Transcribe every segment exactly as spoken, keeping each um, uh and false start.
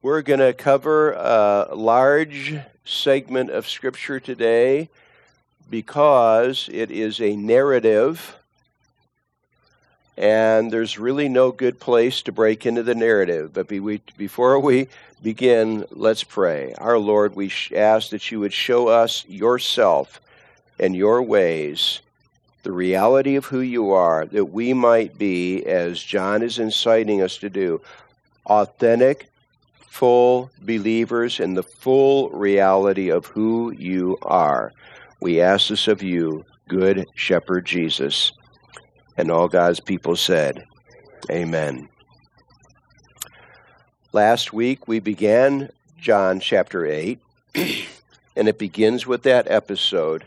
We're going to cover a large segment of Scripture today because it is a narrative, and there's really no good place to break into the narrative. But be we, before we begin, let's pray. Our Lord, we ask that you would show us yourself and your ways, the reality of who you are, that we might be, as John is inciting us to do, authentic, full believers in the full reality of who you are. We ask this of you, good Shepherd Jesus. And all God's people said, amen. Last week we began John chapter eight, and it begins with that episode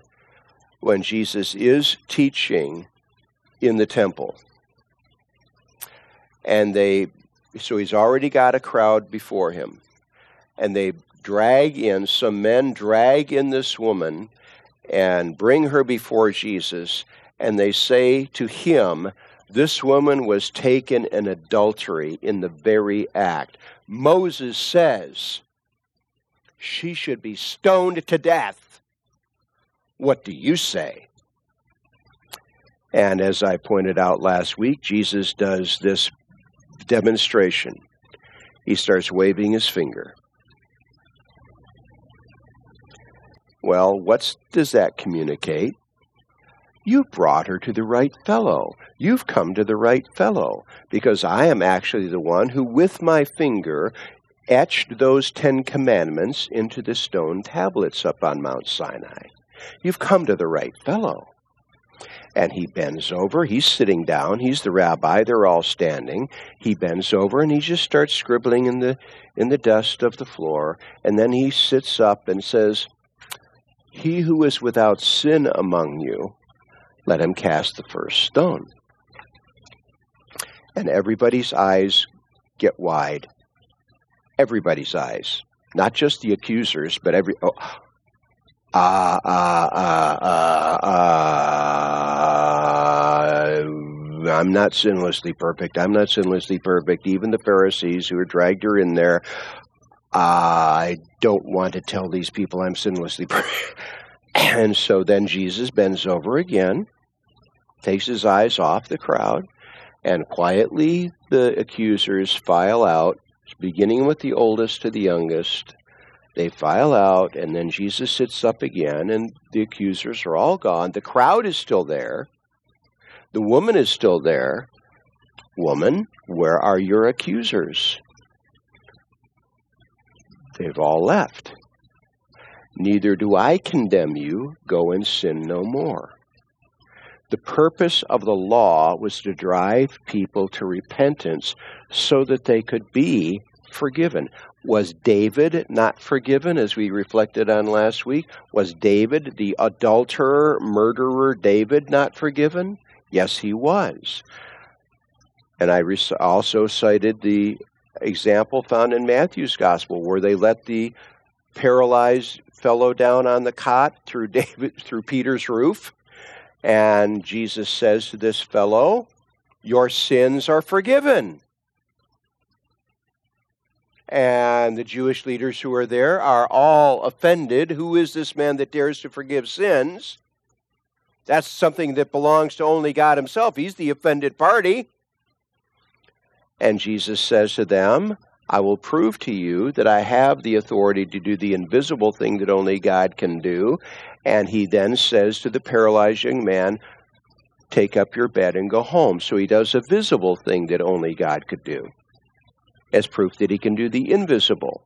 when Jesus is teaching in the temple. And they, so he's already got a crowd before him. And they drag in, some men drag in this woman and bring her before Jesus. And they say to him, this woman was taken in adultery in the very act. Moses says she should be stoned to death. What do you say? And as I pointed out last week, Jesus does this demonstration. He starts waving his finger. Well, what does that communicate? You brought her to the right fellow. You've come to the right fellow, because I am actually the one who, with my finger, etched those Ten Commandments into the stone tablets up on Mount Sinai. You've come to the right fellow. And he bends over. He's sitting down. He's the rabbi. They're all standing. He bends over, and he just starts scribbling in the in the dust of the floor. And then he sits up and says, he who is without sin among you, let him cast the first stone. And everybody's eyes get wide. Everybody's eyes. Not just the accusers, but every... Oh, Ah, ah, ah, ah, ah, I'm not sinlessly perfect. I'm not sinlessly perfect. Even the Pharisees who are dragged her in there, ah, I don't want to tell these people I'm sinlessly perfect. And so then Jesus bends over again, takes his eyes off the crowd, and quietly the accusers file out, beginning with the oldest to the youngest. They file out, and then Jesus sits up again, and the accusers are all gone. The crowd is still there. The woman is still there. Woman, where are your accusers? They've all left. Neither do I condemn you. Go and sin no more. The purpose of the law was to drive people to repentance so that they could be forgiven. Was David not forgiven, as we reflected on last week? Was David, the adulterer, murderer David, not forgiven? Yes, he was. And I also cited the example found in Matthew's gospel, where they let the paralyzed fellow down on the cot through David, through Peter's roof. And Jesus says to this fellow, your sins are forgiven. And the Jewish leaders who are there are all offended. Who is this man that dares to forgive sins? That's something that belongs to only God himself. He's the offended party. And Jesus says to them, I will prove to you that I have the authority to do the invisible thing that only God can do. And he then says to the paralyzed young man, take up your bed and go home. So he does a visible thing that only God could do, as proof that he can do the invisible.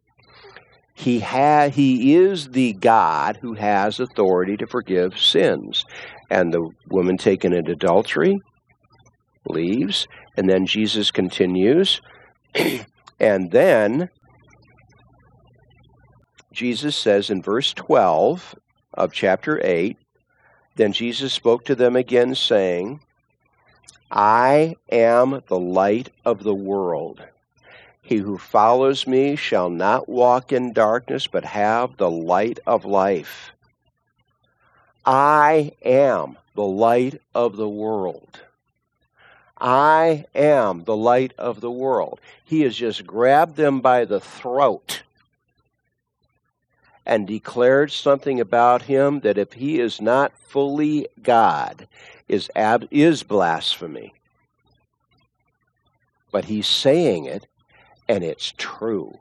He ha- He is the God who has authority to forgive sins. And the woman taken in adultery leaves. And then Jesus continues. And then Jesus says in verse twelve of chapter eight, then Jesus spoke to them again, saying, I am the light of the world. He who follows me shall not walk in darkness, but have the light of life. I am the light of the world. I am the light of the world. He has just grabbed them by the throat and declared something about him that if he is not fully God, is ab- is blasphemy. But he's saying it, and it's true.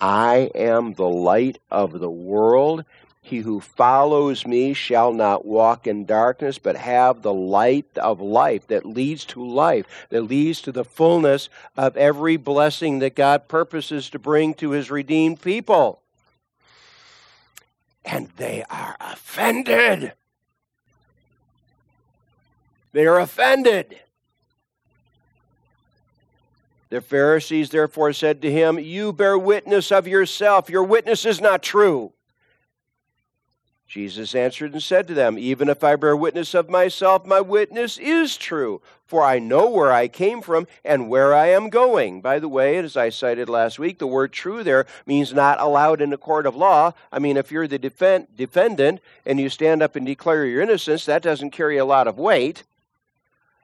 I am the light of the world. He who follows me shall not walk in darkness, but have the light of life that leads to life, that leads to the fullness of every blessing that God purposes to bring to his redeemed people. And they are offended. They are offended. The Pharisees therefore said to him, "You bear witness of yourself. Your witness is not true." Jesus answered and said to them, "Even if I bear witness of myself, my witness is true, for I know where I came from and where I am going." By the way, as I cited last week, the word true there means not allowed in a court of law. I mean, if you're the defend- defendant and you stand up and declare your innocence, that doesn't carry a lot of weight.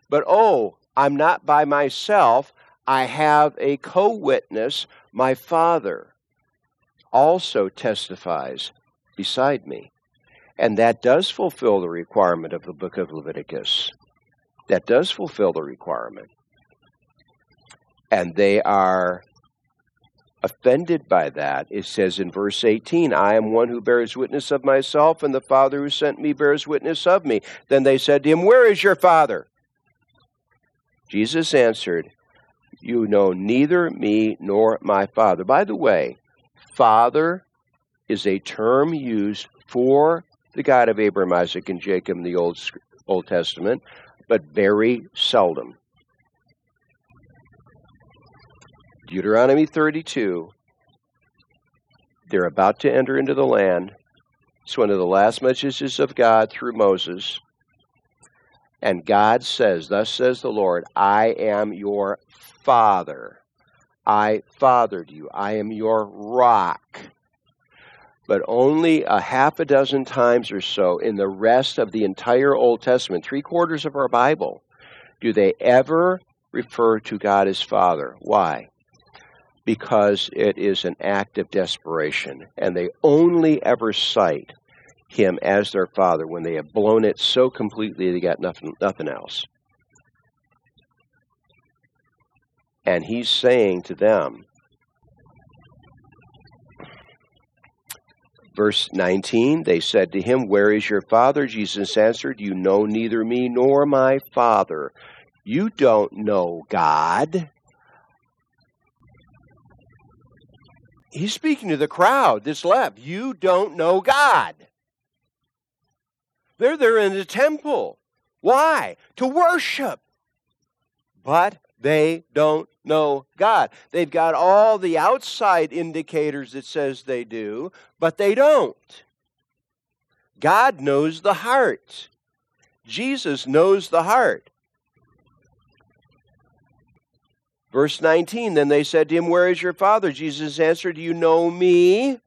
But, oh, I'm not by myself. I have a co-witness. My Father also testifies beside me. And that does fulfill the requirement of the book of Leviticus. That does fulfill the requirement. And they are offended by that. It says in verse eighteen, "I am one who bears witness of myself, and the Father who sent me bears witness of me." Then they said to him, "Where is your Father?" Jesus answered, "You know neither me nor my Father." By the way, Father is a term used for the God of Abraham, Isaac, and Jacob in the Old Old Testament, but very seldom. Deuteronomy thirty-two, they're about to enter into the land. It's one of the last messages of God through Moses. And God says, "Thus says the Lord, I am your Father. I fathered you. I am your rock." But only a half a dozen times or so in the rest of the entire Old Testament, three quarters of our Bible, do they ever refer to God as Father. Why? Because it is an act of desperation, and they only ever cite him as their Father when they have blown it so completely they got nothing, nothing else. And he's saying to them, verse nineteen, they said to him, "Where is your Father?" Jesus answered, "You know neither me nor my Father." You don't know God. He's speaking to the crowd that's left. You don't know God. They're there in the temple. Why? To worship. But they don't know God. They've got all the outside indicators that says they do, but they don't. God knows the heart. Jesus knows the heart. Verse nineteen, then they said to him, "Where is your Father?" Jesus answered, "You know me,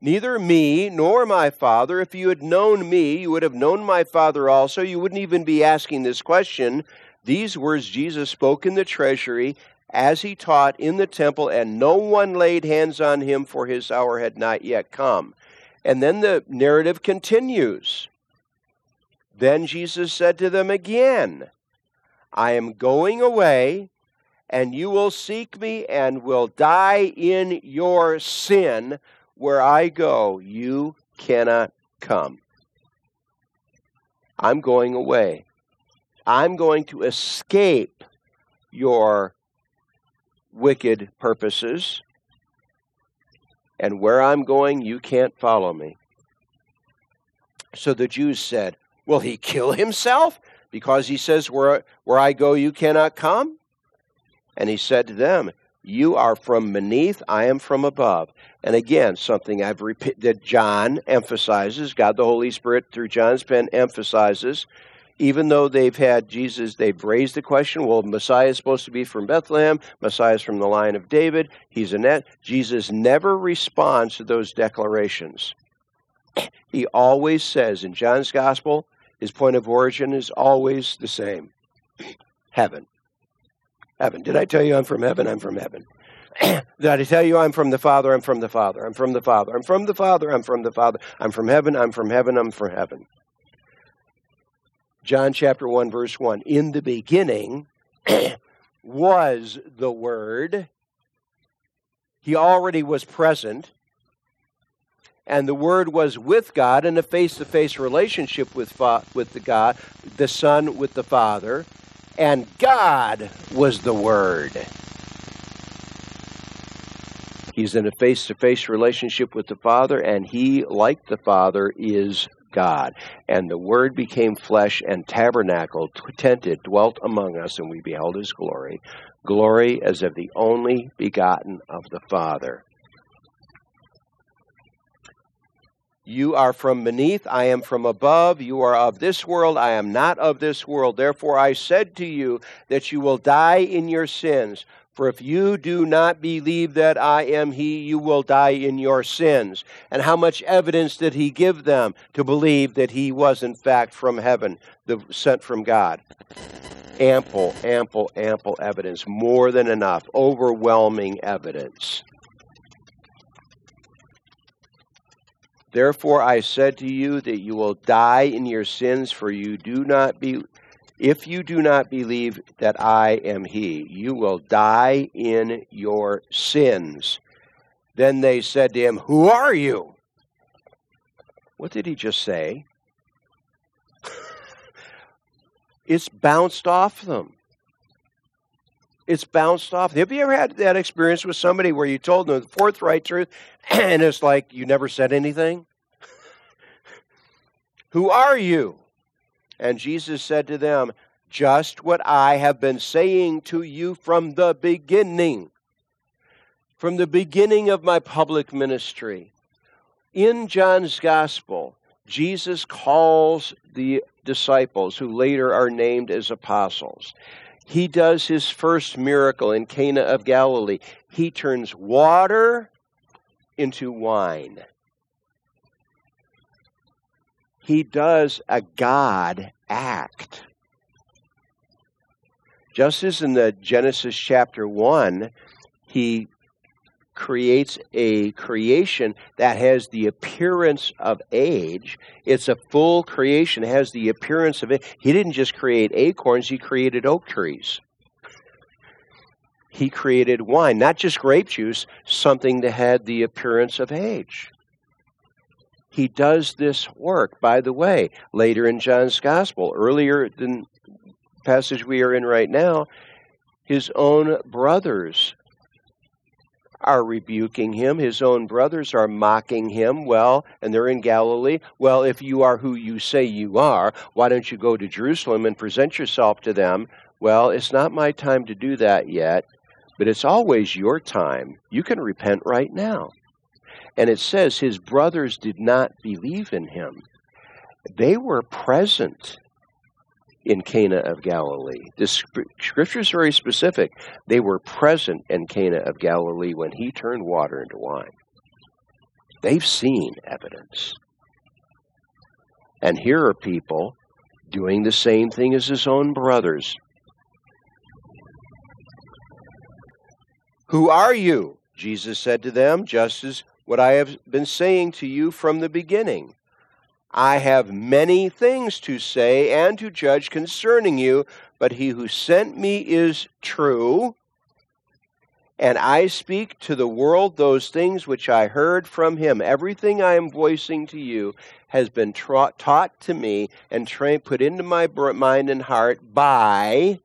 neither me nor my Father. If you had known me, you would have known my Father also." You wouldn't even be asking this question. These words Jesus spoke in the treasury as he taught in the temple, and no one laid hands on him, for his hour had not yet come. And then the narrative continues. Then Jesus said to them again, "I am going away, and you will seek me and will die in your sin. Where I go, you cannot come. I'm going away. I'm going to escape your wicked purposes, and where I'm going, you can't follow me." So the Jews said, "Will he kill himself because he says, where, where I go, you cannot come?" And he said to them, "You are from beneath, I am from above." And again, something I've repeated that John emphasizes, God the Holy Spirit through John's pen emphasizes. Even though they've had Jesus, they've raised the question, well, Messiah is supposed to be from Bethlehem. Messiah is from the line of David. He's a net. Jesus never responds to those declarations. He always says, in John's gospel, his point of origin is always the same. Heaven. heaven. Did I tell you I'm from heaven? I'm from heaven. Did I tell you I'm from the Father? I'm from the Father. I'm from the Father. I'm from the Father. I'm from the Father. I'm from heaven. I'm from heaven. I'm from heaven. John chapter one, verse one. In the beginning was the Word. He already was present. And the Word was with God in a face-to-face relationship with fa- with the God, the Son with the Father. And God was the Word. He's in a face-to-face relationship with the Father, and he, like the Father, is God. And the Word became flesh and tabernacled, tented, dwelt among us, and we beheld his glory. Glory as of the only begotten of the Father. You are from beneath, I am from above. You are of this world, I am not of this world. Therefore I said to you that you will die in your sins. For if you do not believe that I am he, you will die in your sins. And how much evidence did he give them to believe that he was in fact from heaven, the sent from God? Ample, ample, ample evidence. More than enough. Overwhelming evidence. Therefore I said to you that you will die in your sins, for you do not be if you do not believe that I am he, you will die in your sins. Then they said to him, who are you? What did he just say? It's bounced off them. It's bounced off. Have you ever had that experience with somebody where you told them the forthright truth and it's like you never said anything? Who are you? And Jesus said to them, just what I have been saying to you from the beginning, from the beginning of my public ministry. In John's Gospel, Jesus calls the disciples who later are named as apostles. He does his first miracle in Cana of Galilee. He turns water into wine. He does a God act. Just as in the Genesis chapter one, he creates a creation that has the appearance of age. It's a full creation. It has the appearance of it. He didn't just create acorns. He created oak trees. He created wine, not just grape juice, something that had the appearance of age. He does this work, by the way, later in John's Gospel. Earlier than the passage we are in right now, his own brothers are rebuking him. His own brothers are mocking him. Well, and they're in Galilee. Well, if you are who you say you are, why don't you go to Jerusalem and present yourself to them? Well, it's not my time to do that yet, but it's always your time. You can repent right now. And it says his brothers did not believe in him. They were present in Cana of Galilee. The scripture is very specific. They were present in Cana of Galilee when he turned water into wine. They've seen evidence. And here are people doing the same thing as his own brothers. Who are you? Jesus said to them, just as what I have been saying to you from the beginning. I have many things to say and to judge concerning you, but he who sent me is true, and I speak to the world those things which I heard from him. Everything I am voicing to you has been tra- taught to me and tra- put into my b- mind and heart by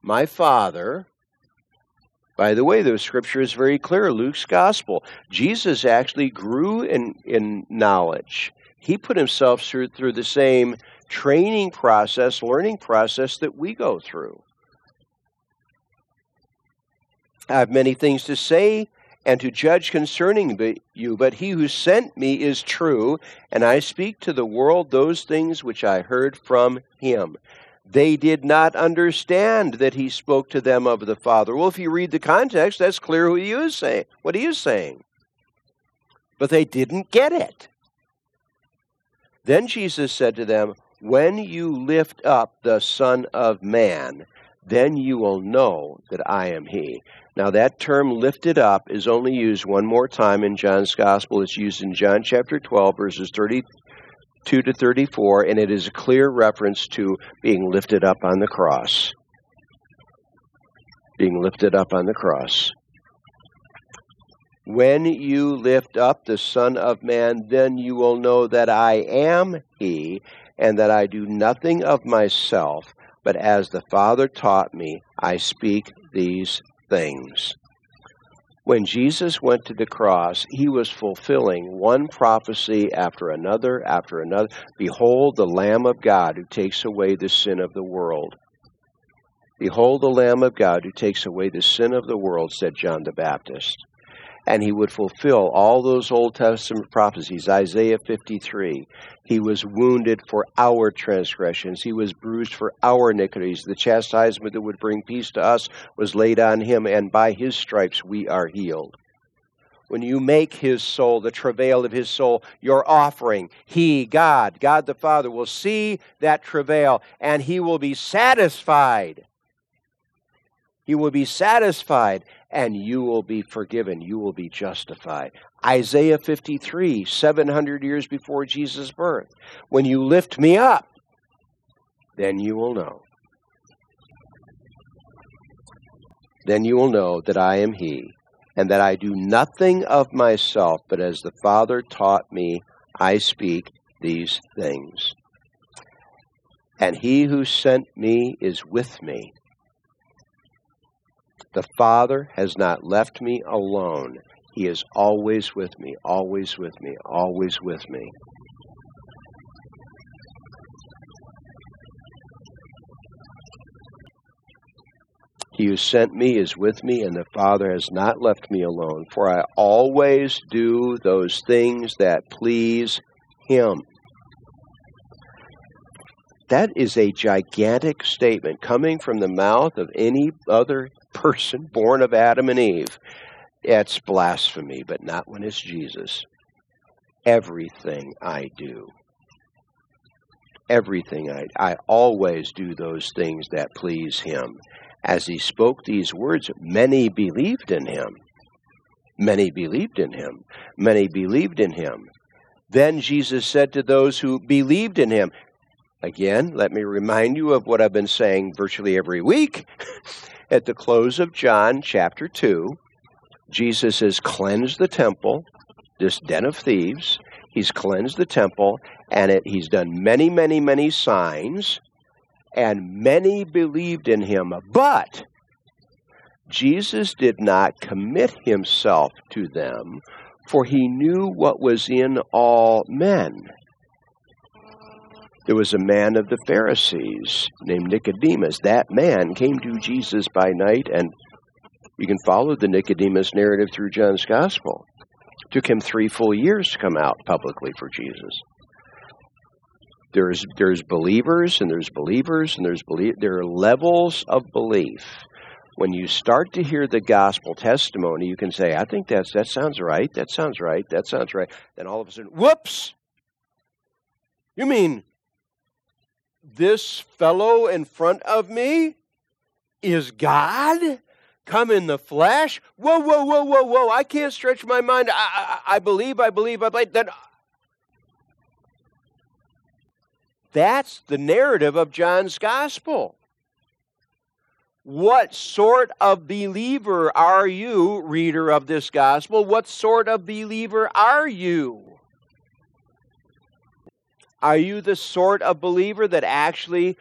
my Father. By the way, the scripture is very clear, Luke's gospel. Jesus actually grew in, in knowledge. He put himself through, through the same training process, learning process that we go through. I have many things to say and to judge concerning you, but he who sent me is true, and I speak to the world those things which I heard from him. They did not understand that he spoke to them of the Father. Well, if you read the context, that's clear who he is saying, what he is saying. But they didn't get it. Then Jesus said to them, when you lift up the Son of Man, then you will know that I am he. Now that term lifted up is only used one more time in John's gospel. It's used in John chapter twelve, verses thirty-two to thirty-four, and it is a clear reference to being lifted up on the cross. Being lifted up on the cross. When you lift up the Son of Man, then you will know that I am he, and that I do nothing of myself, but as the Father taught me, I speak these things. When Jesus went to the cross, he was fulfilling one prophecy after another, after another. Behold, the Lamb of God who takes away the sin of the world. Behold, the Lamb of God who takes away the sin of the world, said John the Baptist. And he would fulfill all those Old Testament prophecies. Isaiah fifty-three, he was wounded for our transgressions. He was bruised for our iniquities. The chastisement that would bring peace to us was laid on him, and by his stripes we are healed. When you make his soul, the travail of his soul, your offering, he, God, God the Father, will see that travail, and he will be satisfied. He will be satisfied, and you will be forgiven. You will be justified. Isaiah fifty-three, seven hundred years before Jesus' birth. When you lift me up, then you will know. Then you will know that I am he, and that I do nothing of myself, but as the Father taught me, I speak these things. And he who sent me is with me. The Father has not left me alone. He is always with me, always with me, always with me. He who sent me is with me, and the Father has not left me alone, for I always do those things that please him. That is a gigantic statement coming from the mouth of any other person born of Adam and Eve. It's blasphemy, but not when it's Jesus. Everything I do. Everything I I always do those things that please him. As he spoke these words, many believed in him. Many believed in him. Many believed in him. Then Jesus said to those who believed in him, again, let me remind you of what I've been saying virtually every week. At the close of John chapter two, Jesus has cleansed the temple, this den of thieves. He's cleansed the temple, and it, he's done many, many, many signs, and many believed in him. But Jesus did not commit himself to them, for he knew what was in all men. There was a man of the Pharisees named Nicodemus. That man came to Jesus by night, and you can follow the Nicodemus narrative through John's gospel. It took him three full years to come out publicly for Jesus. There's there's believers, and there's believers, and there's belie- there are levels of belief. When you start to hear the gospel testimony, you can say, I think that's that sounds right, that sounds right, that sounds right. Then all of a sudden, whoops! You mean this fellow in front of me is God come in the flesh? Whoa, whoa, whoa, whoa, whoa. I can't stretch my mind. I, I, I believe, I believe, I believe. That, that's the narrative of John's gospel. What sort of believer are you, reader of this gospel? What sort of believer are you? Are you the sort of believer that actually,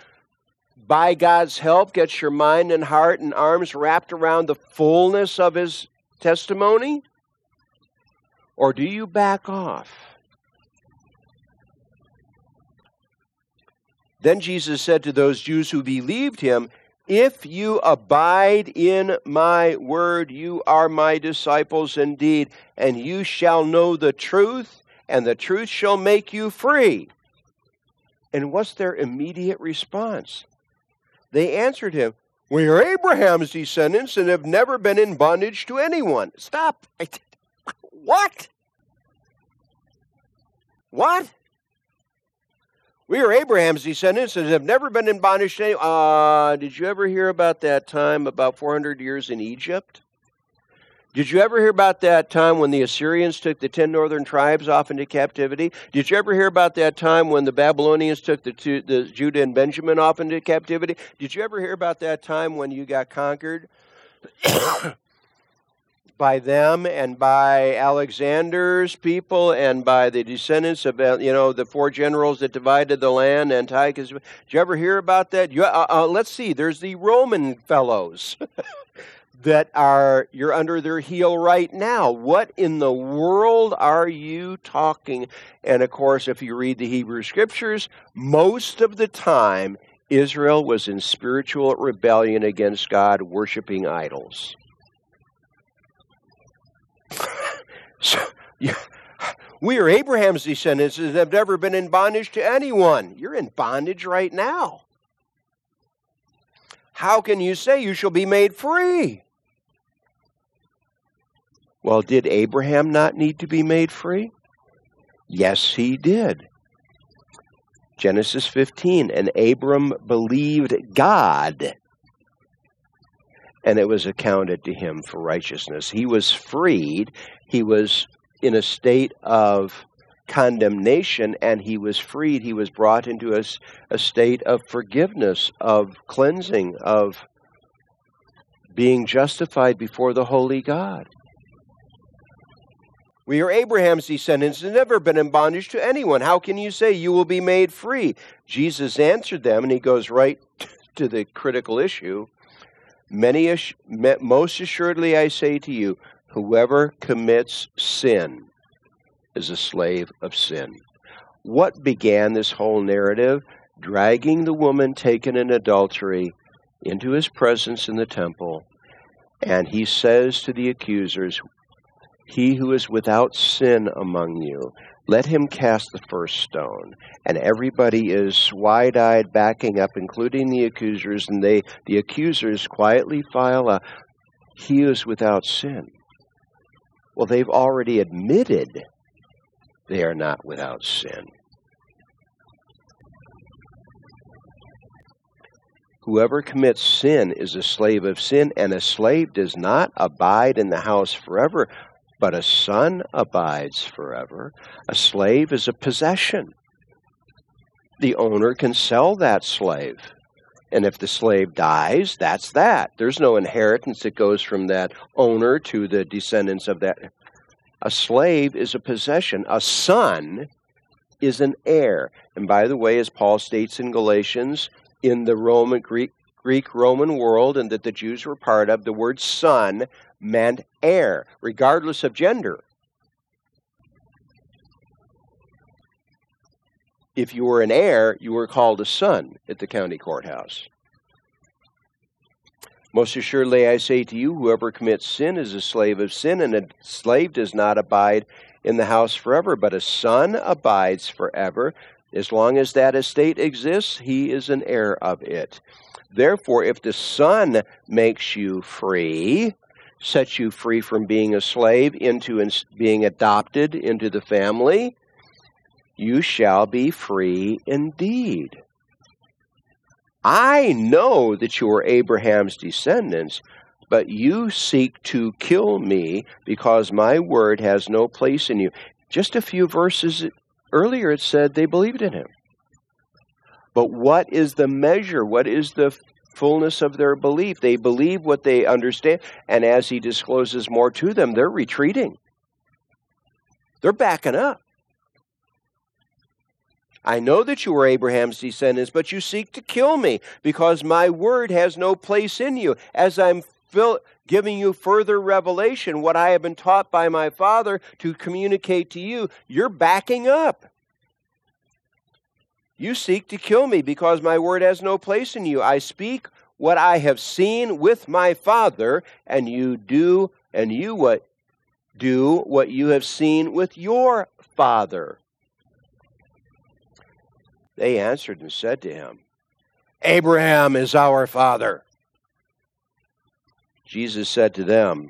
by God's help, gets your mind and heart and arms wrapped around the fullness of his testimony? Or do you back off? Then Jesus said to those Jews who believed him, if you abide in my word, you are my disciples indeed, and you shall know the truth, and the truth shall make you free. And what's their immediate response? They answered him, we are Abraham's descendants and have never been in bondage to anyone. Stop. What? What? We are Abraham's descendants and have never been in bondage to anyone. Uh, did you ever hear about that time about four hundred years in Egypt? Did you ever hear about that time when the Assyrians took the ten northern tribes off into captivity? Did you ever hear about that time when the Babylonians took the, two, the Judah and Benjamin off into captivity? Did you ever hear about that time when you got conquered by them and by Alexander's people and by the descendants of, you know, the four generals that divided the land, Antiochus? Did you ever hear about that? You, uh, uh, let's see, there's the Roman fellows that are, you're under their heel right now. What in the world are you talking? And of course, if you read the Hebrew scriptures, most of the time, Israel was in spiritual rebellion against God, worshiping idols. So, yeah, we are Abraham's descendants and have never been in bondage to anyone. You're in bondage right now. How can you say you shall be made free? Well, did Abraham not need to be made free? Yes, he did. Genesis fifteen, and Abram believed God, and it was accounted to him for righteousness. He was freed. He was in a state of condemnation, and he was freed. He was brought into a, a state of forgiveness, of cleansing, of being justified before the holy God. We are Abraham's descendants and never been in bondage to anyone. How can you say you will be made free? Jesus answered them, and he goes right to the critical issue. Many, most assuredly, I say to you, whoever commits sin is a slave of sin. What began this whole narrative? Dragging the woman taken in adultery into his presence in the temple. And he says to the accusers, he who is without sin among you, let him cast the first stone. And everybody is wide-eyed, backing up, including the accusers, and they, the accusers quietly file a, he is without sin. Well, they've already admitted they are not without sin. Whoever commits sin is a slave of sin, and a slave does not abide in the house forever, but a son abides forever. A slave is a possession. The owner can sell that slave. And if the slave dies, that's that. There's no inheritance that goes from that owner to the descendants of that. A slave is a possession. A son is an heir. And by the way, as Paul states in Galatians, in the Roman Greek, Greek-Roman world, and that the Jews were part of, the word son meant heir, regardless of gender. If you were an heir, you were called a son at the county courthouse. Most assuredly, I say to you, whoever commits sin is a slave of sin, and a slave does not abide in the house forever, but a son abides forever. As long as that estate exists, he is an heir of it. Therefore, if the son makes you free, sets you free from being a slave into being adopted into the family, you shall be free indeed. I know that you are Abraham's descendants, but you seek to kill me because my word has no place in you. Just a few verses earlier it said they believed in him. But what is the measure? What is the fullness of their belief? They believe what they understand, and as he discloses more to them, they're retreating. They're backing up. I know that you are Abraham's descendants, but you seek to kill me because my word has no place in you. As I'm fill, giving you further revelation, what I have been taught by my Father to communicate to you, you're backing up. You seek to kill me because my word has no place in you. I speak what I have seen with my Father, and you do, and you what do what you have seen with your Father. They answered and said to him, Abraham is our father. Jesus said to them,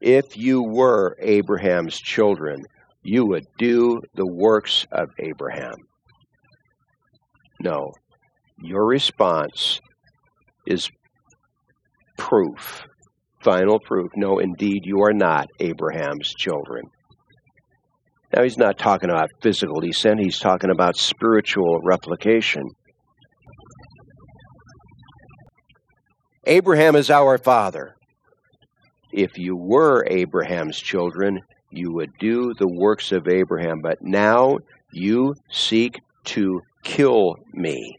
if you were Abraham's children, you would do the works of Abraham. No. Your response is proof, final proof. No, indeed, you are not Abraham's children. Now, he's not talking about physical descent. He's talking about spiritual replication. Abraham is our father. If you were Abraham's children, you would do the works of Abraham. But now you seek to kill me.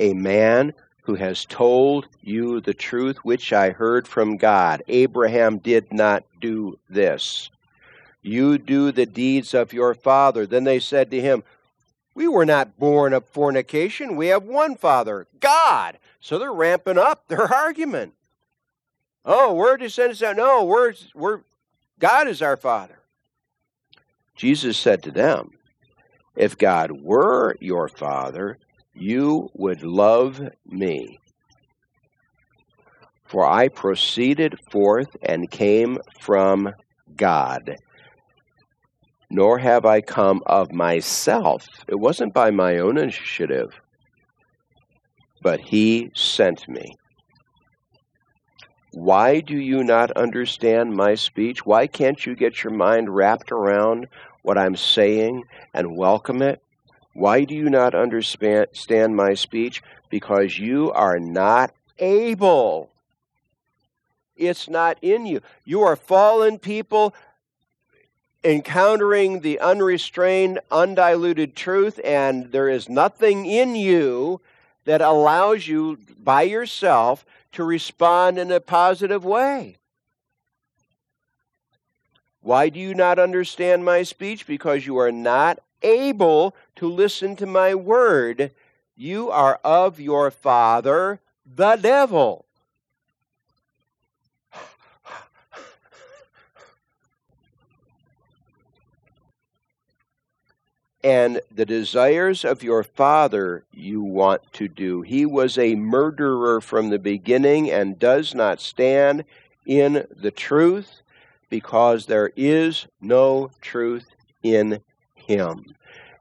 A man who has told you the truth which I heard from God. Abraham did not do this. You do the deeds of your father. Then they said to him, we were not born of fornication. We have one father, God. So they're ramping up their argument. Oh, we're descendants of, no, we're, we're, God is our father. Jesus said to them, if God were your father, you would love me, for I proceeded forth and came from God, nor have I come of myself. It wasn't by my own initiative, but he sent me. Why do you not understand my speech? Why can't you get your mind wrapped around what I'm saying and welcome it? Why do you not understand my speech? Because you are not able. It's not in you. You are fallen people encountering the unrestrained, undiluted truth, and there is nothing in you that allows you by yourself to respond in a positive way. Why do you not understand my speech? Because you are not able to listen to my word. You are of your father, the devil. And the desires of your father you want to do. He was a murderer from the beginning and does not stand in the truth, because there is no truth in him.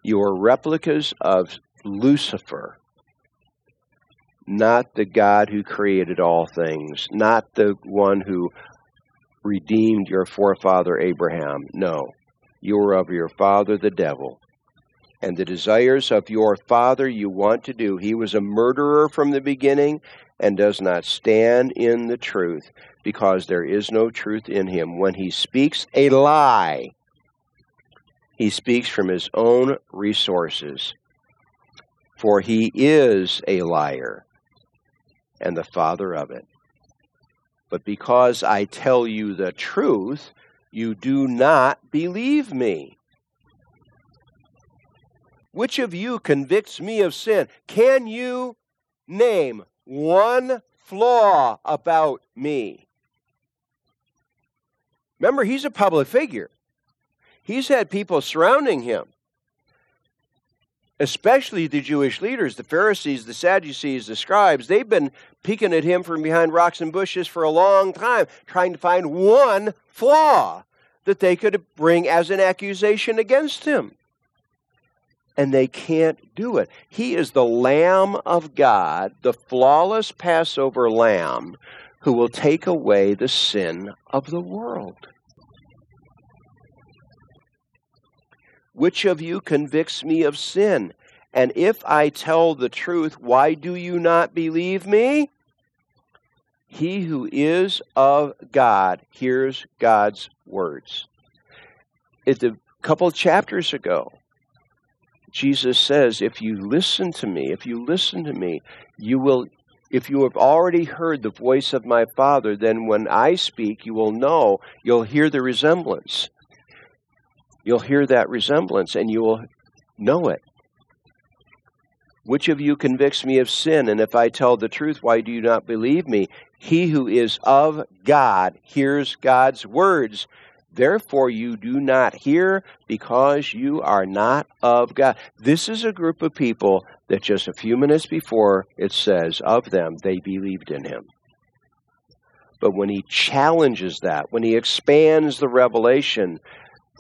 You are replicas of Lucifer, not the God who created all things, not the one who redeemed your forefather Abraham. No, you are of your father, the devil, and the desires of your father you want to do. He was a murderer from the beginning and does not stand in the truth, because there is no truth in him. When he speaks a lie, he speaks from his own resources, for he is a liar and the father of it. But because I tell you the truth, you do not believe me. Which of you convicts me of sin? Can you name one flaw about me? Remember, he's a public figure. He's had people surrounding him, especially the Jewish leaders, the Pharisees, the Sadducees, the scribes. They've been peeking at him from behind rocks and bushes for a long time, trying to find one flaw that they could bring as an accusation against him. And they can't do it. He is the Lamb of God, the flawless Passover Lamb, who will take away the sin of the world. Which of you convicts me of sin? And if I tell the truth, why do you not believe me? He who is of God hears God's words. It's a couple of chapters ago, Jesus says, if you listen to me, if you listen to me, you will, if you have already heard the voice of my Father, then when I speak, you will know, you'll hear the resemblance. You'll hear that resemblance and you will know it. Which of you convicts me of sin? And if I tell the truth, why do you not believe me? He who is of God hears God's words. Therefore, you do not hear because you are not of God. This is a group of people that just a few minutes before it says of them, they believed in him. But when he challenges that, when he expands the revelation,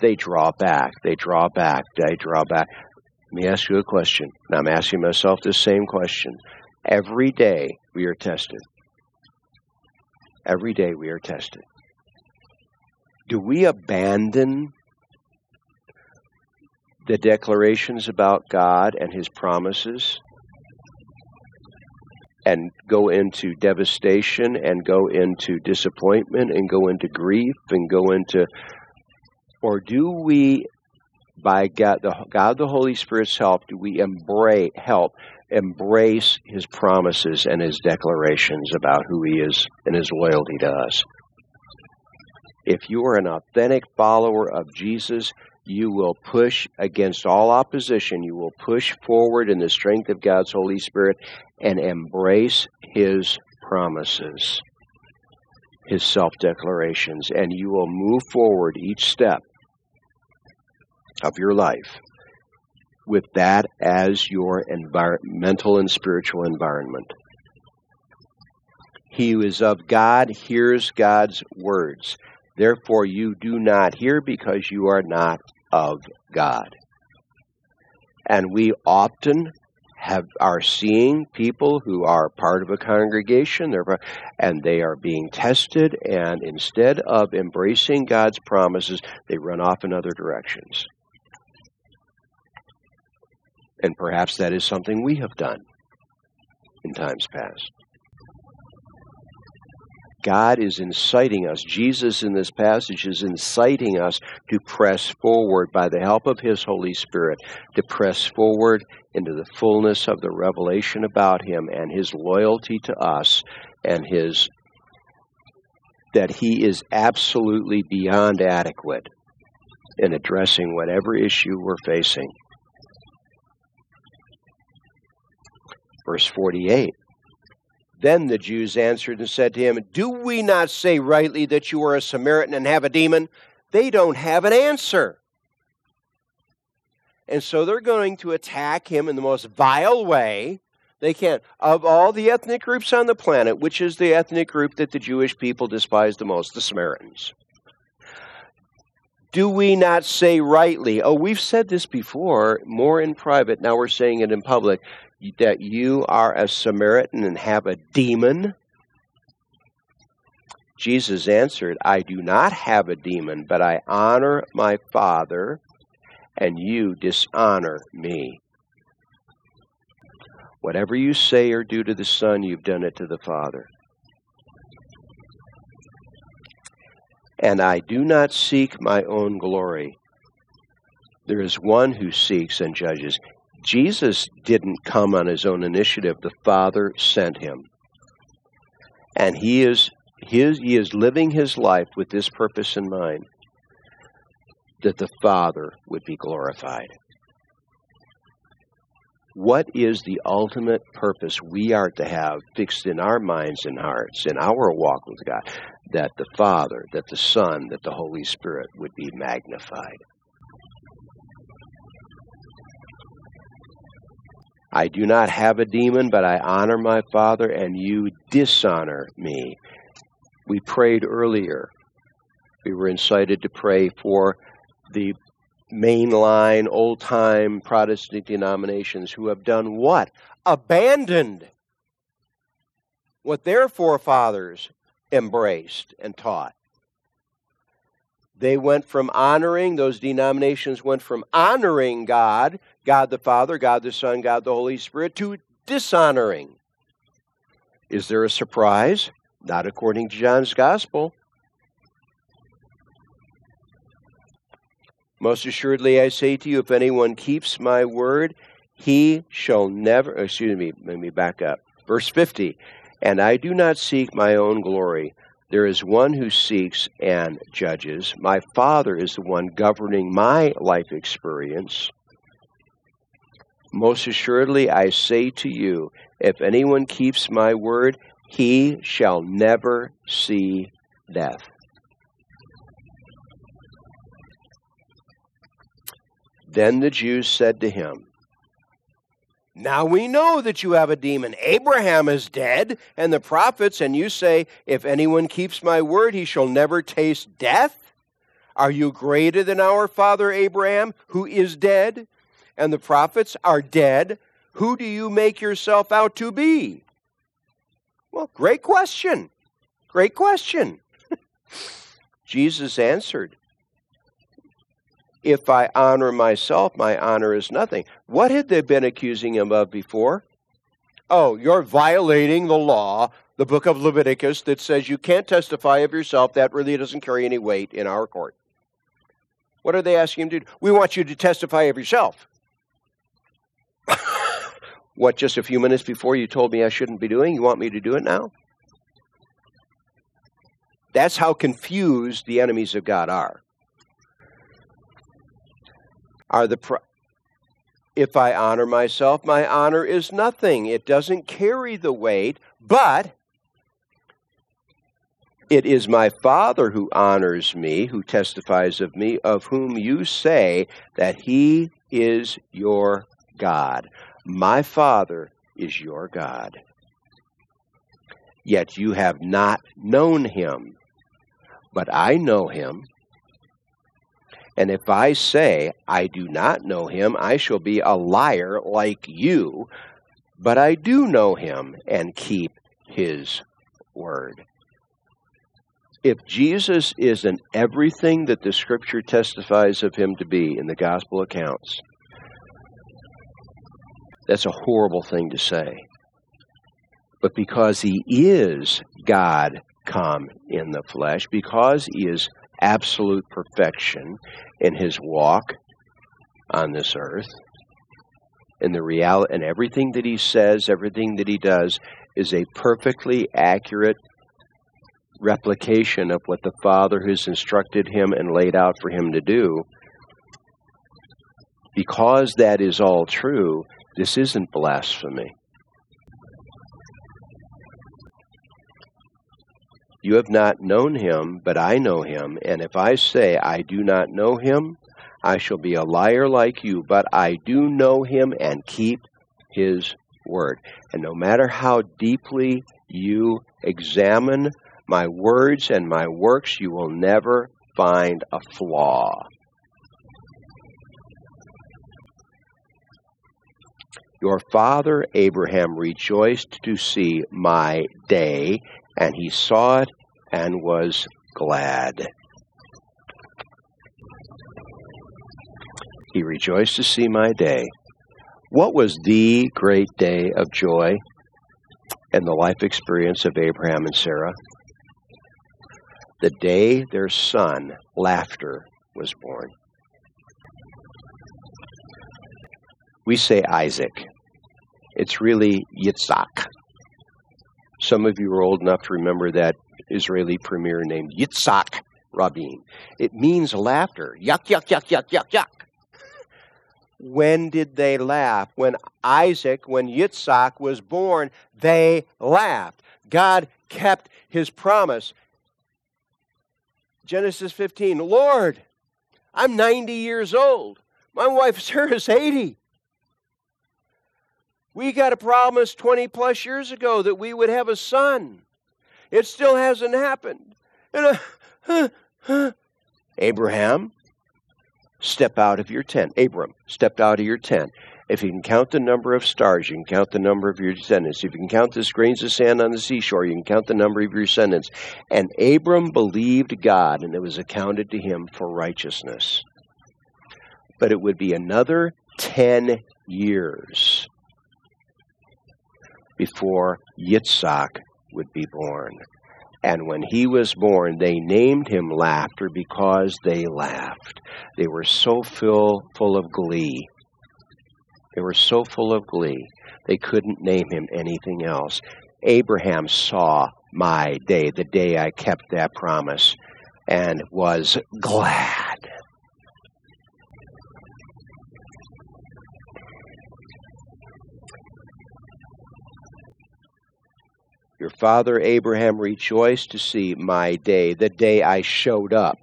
they draw back, they draw back, they draw back. Let me ask you a question, and I'm asking myself the same question. Every day we are tested. Every day we are tested. Do we abandon the declarations about God and His promises and go into devastation and go into disappointment and go into grief and go into... Or do we, by God the, God, the Holy Spirit's help, do we embrace, help embrace His promises and His declarations about who He is and His loyalty to us? If you are an authentic follower of Jesus, you will push against all opposition. You will push forward in the strength of God's Holy Spirit and embrace His promises, His self-declarations, and you will move forward each step of your life with that as your mental and spiritual environment. He who is of God hears God's words. Therefore, you do not hear because you are not of God. And we often have are seeing people who are part of a congregation, and they are being tested, and instead of embracing God's promises, they run off in other directions. And perhaps that is something we have done in times past. God is inciting us. Jesus in this passage is inciting us to press forward by the help of His Holy Spirit, to press forward into the fullness of the revelation about Him and His loyalty to us and His, that He is absolutely beyond adequate in addressing whatever issue we're facing. Verse forty-eight. Then the Jews answered and said to him, do we not say rightly that you are a Samaritan and have a demon? They don't have an answer. And so they're going to attack him in the most vile way they can. Of all the ethnic groups on the planet, which is the ethnic group that the Jewish people despise the most? The Samaritans. Do we not say rightly? Oh, we've said this before, more in private. Now we're saying it in public. That you are a Samaritan and have a demon? Jesus answered, I do not have a demon, but I honor my Father, and you dishonor me. Whatever you say or do to the Son, you've done it to the Father. And I do not seek my own glory. There is one who seeks and judges. Jesus didn't come on His own initiative. The Father sent Him. And he is, his, he is living His life with this purpose in mind, that the Father would be glorified. What is the ultimate purpose we are to have fixed in our minds and hearts, in our walk with God? That the Father, that the Son, that the Holy Spirit would be magnified. I do not have a demon, but I honor my Father, and you dishonor me. We prayed earlier. We were incited to pray for the mainline, old-time Protestant denominations who have done what? Abandoned what their forefathers embraced and taught. They went from honoring, those denominations went from honoring God, God the Father, God the Son, God the Holy Spirit, to dishonoring. Is there a surprise? Not according to John's Gospel. Most assuredly, I say to you, if anyone keeps my word, he shall never, excuse me, let me back up. Verse fifty, and I do not seek my own glory. There is one who seeks and judges. My Father is the one governing my life experience. Most assuredly, I say to you, if anyone keeps my word, he shall never see death. Then the Jews said to him, now we know that you have a demon. Abraham is dead, and the prophets, and you say, if anyone keeps my word, he shall never taste death. Are you greater than our father Abraham, who is dead? And the prophets are dead. Who do you make yourself out to be? Well, great question. Great question. Jesus answered, if I honor myself, my honor is nothing. What had they been accusing him of before? Oh, you're violating the law, the book of Leviticus, that says you can't testify of yourself. That really doesn't carry any weight in our court. What are they asking him to do? We want you to testify of yourself. What, just a few minutes before you told me I shouldn't be doing? You want me to do it now? That's how confused the enemies of God are. Are the pro- if I honor myself, my honor is nothing. It doesn't carry the weight, but it is my Father who honors me, who testifies of me, of whom you say that he is your God. My Father is your God. Yet you have not known him, but I know him. And if I say, I do not know him, I shall be a liar like you, but I do know him and keep his word. If Jesus isn't everything that the Scripture testifies of him to be in the gospel accounts, that's a horrible thing to say. But because he is God come in the flesh, because he is absolute perfection in his walk on this earth, and the real and everything that he says, everything that he does, is a perfectly accurate replication of what the Father has instructed him and laid out for him to do. Because that is all true, this isn't blasphemy. You have not known him, but I know him. And if I say I do not know him, I shall be a liar like you, but I do know him and keep his word. And no matter how deeply you examine my words and my works, you will never find a flaw. Your father Abraham rejoiced to see my day, and he saw it and was glad. He rejoiced to see my day. What was the great day of joy in the life experience of Abraham and Sarah? The day their son, Laughter, was born. We say Isaac. It's really Yitzhak. Some of you are old enough to remember that Israeli premier named Yitzhak Rabin. It means laughter. Yuck, yuck, yuck, yuck, yuck, yuck. When did they laugh? When Isaac, when Yitzhak was born, they laughed. God kept his promise. Genesis fifteen, Lord, I'm ninety years old. My wife Sarah is eighty. We got a promise twenty plus years ago that we would have a son. It still hasn't happened. And, uh, uh, Abraham, step out of your tent. Abram, step out of your tent. If you can count the number of stars, you can count the number of your descendants. If you can count the grains of sand on the seashore, you can count the number of your descendants. And Abram believed God, and it was accounted to him for righteousness. But it would be another ten years before Yitzhak would be born. And when he was born, they named him Laughter because they laughed. They were so full, full of glee. They were so full of glee, they couldn't name him anything else. Abraham saw my day, the day I kept that promise, and was glad. Your father Abraham rejoiced to see my day, the day I showed up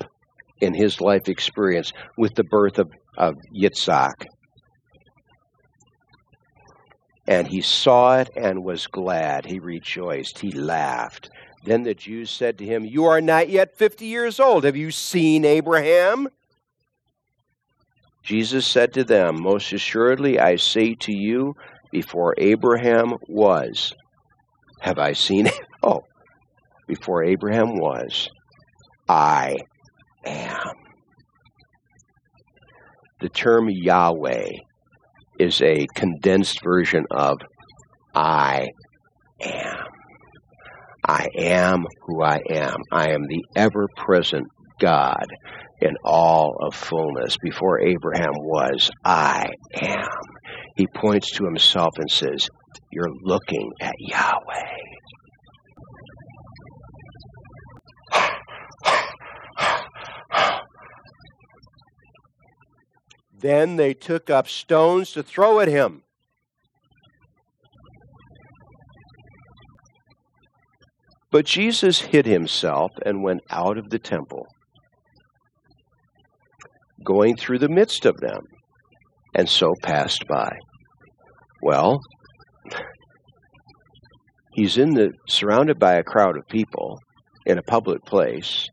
in his life experience with the birth of, of Yitzhak. And he saw it and was glad. He rejoiced. He laughed. Then the Jews said to him, "You are not yet fifty years old. Have you seen Abraham?" Jesus said to them, "Most assuredly I say to you, before Abraham was, have I seen him? Oh, before Abraham was, I am." The term Yahweh is a condensed version of I am. I am who I am. I am the ever-present God in all of fullness. Before Abraham was, I am. He points to himself and says, "You're looking at Yahweh." Then they took up stones to throw at him. But Jesus hid himself and went out of the temple, going through the midst of them, and so passed by. Well, he's in the surrounded by a crowd of people in a public place,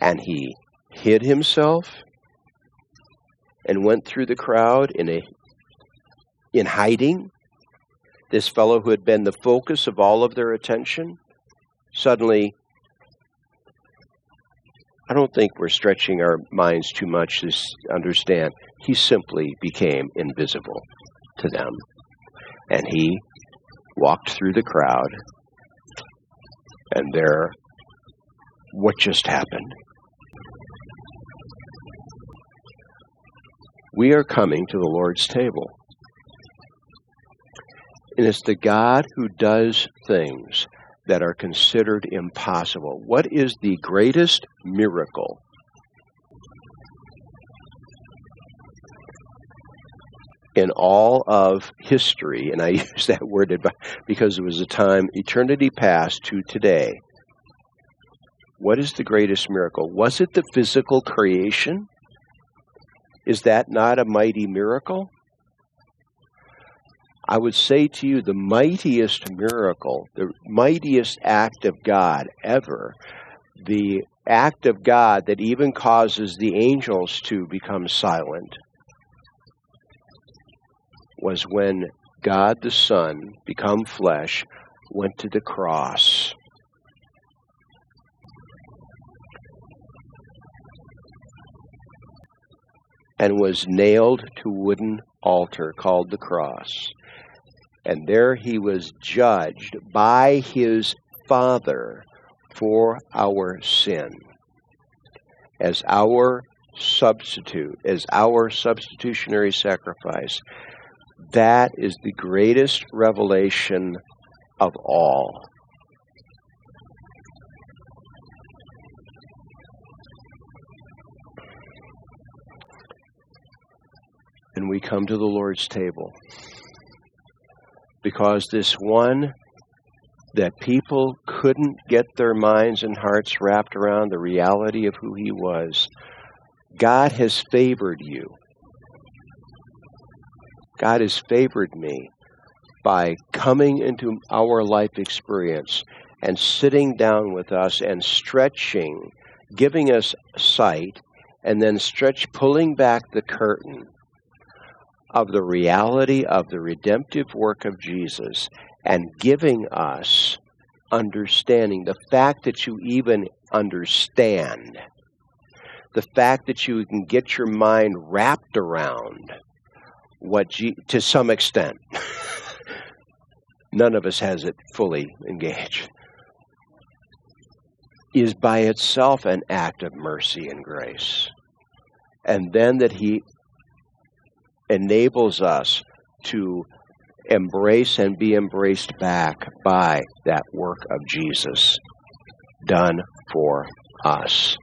and he hid himself and went through the crowd in a in hiding. This fellow who had been the focus of all of their attention, suddenly, I don't think we're stretching our minds too much to understand, he simply became invisible to them. And he walked through the crowd, and there, what just happened? We are coming to the Lord's table. And it's the God who does things that are considered impossible. What is the greatest miracle? In all of history, and I use that word because it was a time, eternity past to today. What is the greatest miracle? Was it the physical creation? Is that not a mighty miracle? I would say to you, the mightiest miracle, the mightiest act of God ever, the act of God that even causes the angels to become silent, was when God the Son, become flesh, went to the cross. And was nailed to a wooden altar called the cross. And there he was judged by his Father for our sin, as our substitute, as our substitutionary sacrifice. That is the greatest revelation of all. And we come to the Lord's table, because this one that people couldn't get their minds and hearts wrapped around the reality of who he was, God has favored you. God has favored me by coming into our life experience and sitting down with us and stretching, giving us sight, and then stretch, pulling back the curtain of the reality of the redemptive work of Jesus and giving us understanding. The fact that you even understand, the fact that you can get your mind wrapped around what, G- to some extent, none of us has it fully engaged, is by itself an act of mercy and grace. And then that he enables us to embrace and be embraced back by that work of Jesus done for us.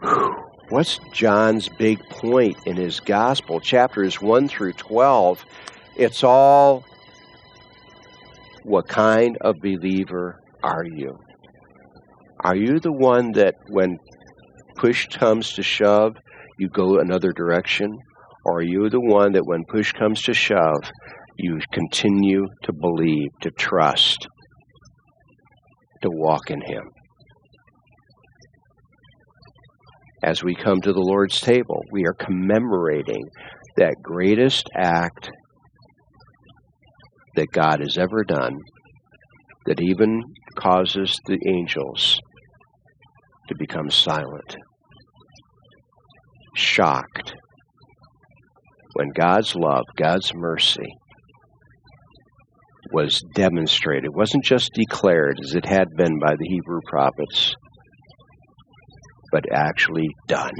Whew. What's John's big point in his gospel? Chapters one through twelve, it's all, what kind of believer are you? Are you the one that when push comes to shove, you go another direction? Or are you the one that when push comes to shove, you continue to believe, to trust, to walk in him. As we come to the Lord's table, we are commemorating that greatest act that God has ever done, that even causes the angels to become silent, shocked, when God's love, God's mercy was demonstrated. It wasn't just declared as it had been by the Hebrew prophets, but actually done.